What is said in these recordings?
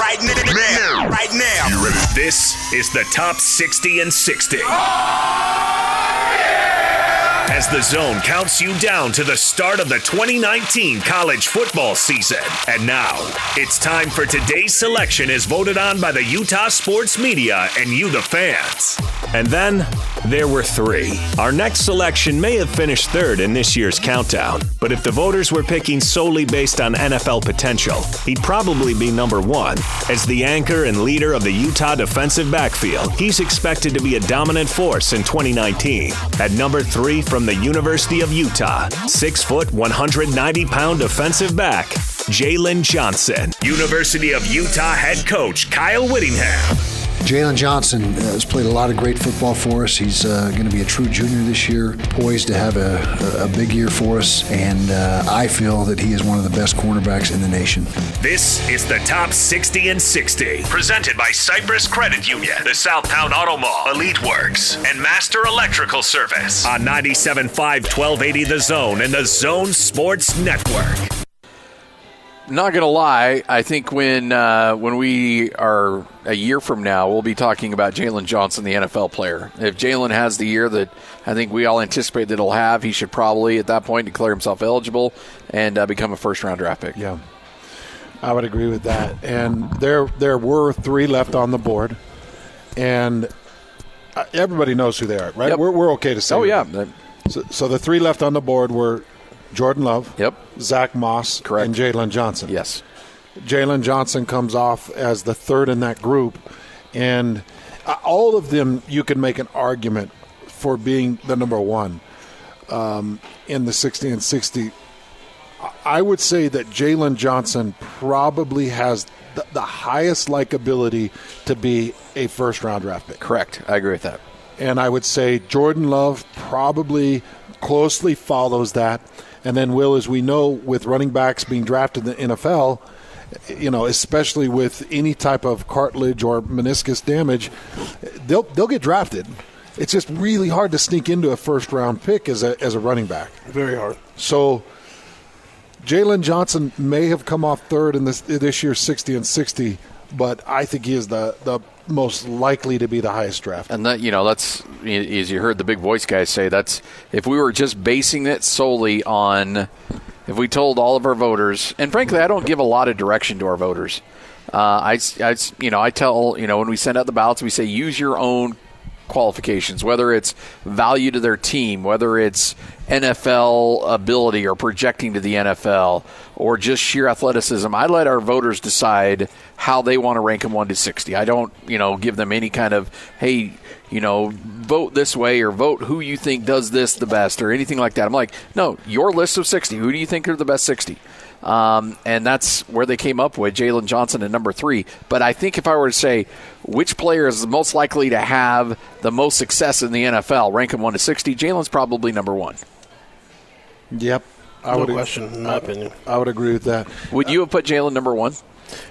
right now, right now. You ready? This is the Top 60 in 60. Oh, yeah! As the Zone counts you down to the start of the 2019 college football season. And now, it's time for today's selection as voted on by the Utah sports media and you, the fans. And then, there were three. Our next selection may have finished third in this year's countdown, but if the voters were picking solely based on NFL potential, he'd probably be number one. As the anchor and leader of the Utah defensive backfield, he's expected to be a dominant force in 2019. At number three from the University of Utah, 6 foot, 190-pound defensive back, Jalen Johnson. University of Utah head coach Kyle Whittingham. Jalen Johnson has played a lot of great football for us. He's going to be a true junior this year, poised to have a big year for us, and I feel that he is one of the best cornerbacks in the nation. This is the Top 60 in 60, presented by Cypress Credit Union, the Southtown Auto Mall, Elite Works, and Master Electrical Service on 97.5 1280 The Zone and the Zone Sports Network. Not gonna lie, I think when we are a year from now, we'll be talking about Jalen Johnson, the NFL player. If Jalen has the year that I think we all anticipate that he'll have, he should probably at that point declare himself eligible and become a first-round draft pick. Yeah, I would agree with that. And there were three left on the board, and everybody knows who they are, right? Yep. We're okay to say. Oh yeah. So the three left on the board were Jordan Love, yep, Zach Moss, correct, and Jalen Johnson. Yes. Jalen Johnson comes off as the third in that group, and all of them you can make an argument for being the number one in the 60 and 60. I would say that Jalen Johnson probably has the highest likability to be a first-round draft pick. Correct. I agree with that. And I would say Jordan Love probably closely follows that. And then, Will, as we know, with running backs being drafted in the NFL, you know, especially with any type of cartilage or meniscus damage, they'll get drafted. It's just really hard to sneak into a first-round pick as a running back. Very hard. So Jalen Johnson may have come off third in this year's 60 and 60, but I think he is the most likely to be the highest draft. And that, you know, that's, as you heard the big voice guys say, that's if we were just basing it solely on, if we told all of our voters, and frankly, I don't give a lot of direction to our voters. I tell, you know, when we send out the ballots, we say use your own qualifications, whether it's value to their team, whether it's NFL ability or projecting to the NFL, or just sheer athleticism. I let our voters decide how they want to rank them 1 to 60. I don't, you know, give them any kind of, hey, you know, vote this way or vote who you think does this the best or anything like that. I'm like, no, your list of 60. Who do you think are the best 60? And that's where they came up with Jalen Johnson at number three. But I think if I were to say which player is the most likely to have the most success in the NFL, rank him 1 to 60, Jalen's probably number one. Yep. In my opinion. I would agree with that. Would you have put Jalen number one?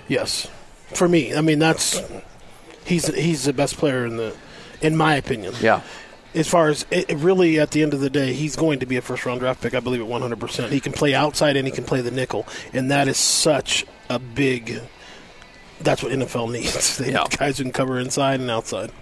Yes. For me, I mean, he's the best player in my opinion. Yeah. As far as it really, at the end of the day, he's going to be a first-round draft pick, I believe, at 100%. He can play outside and he can play the nickel, and that is such a big – that's what NFL needs. Guys who can cover inside and outside.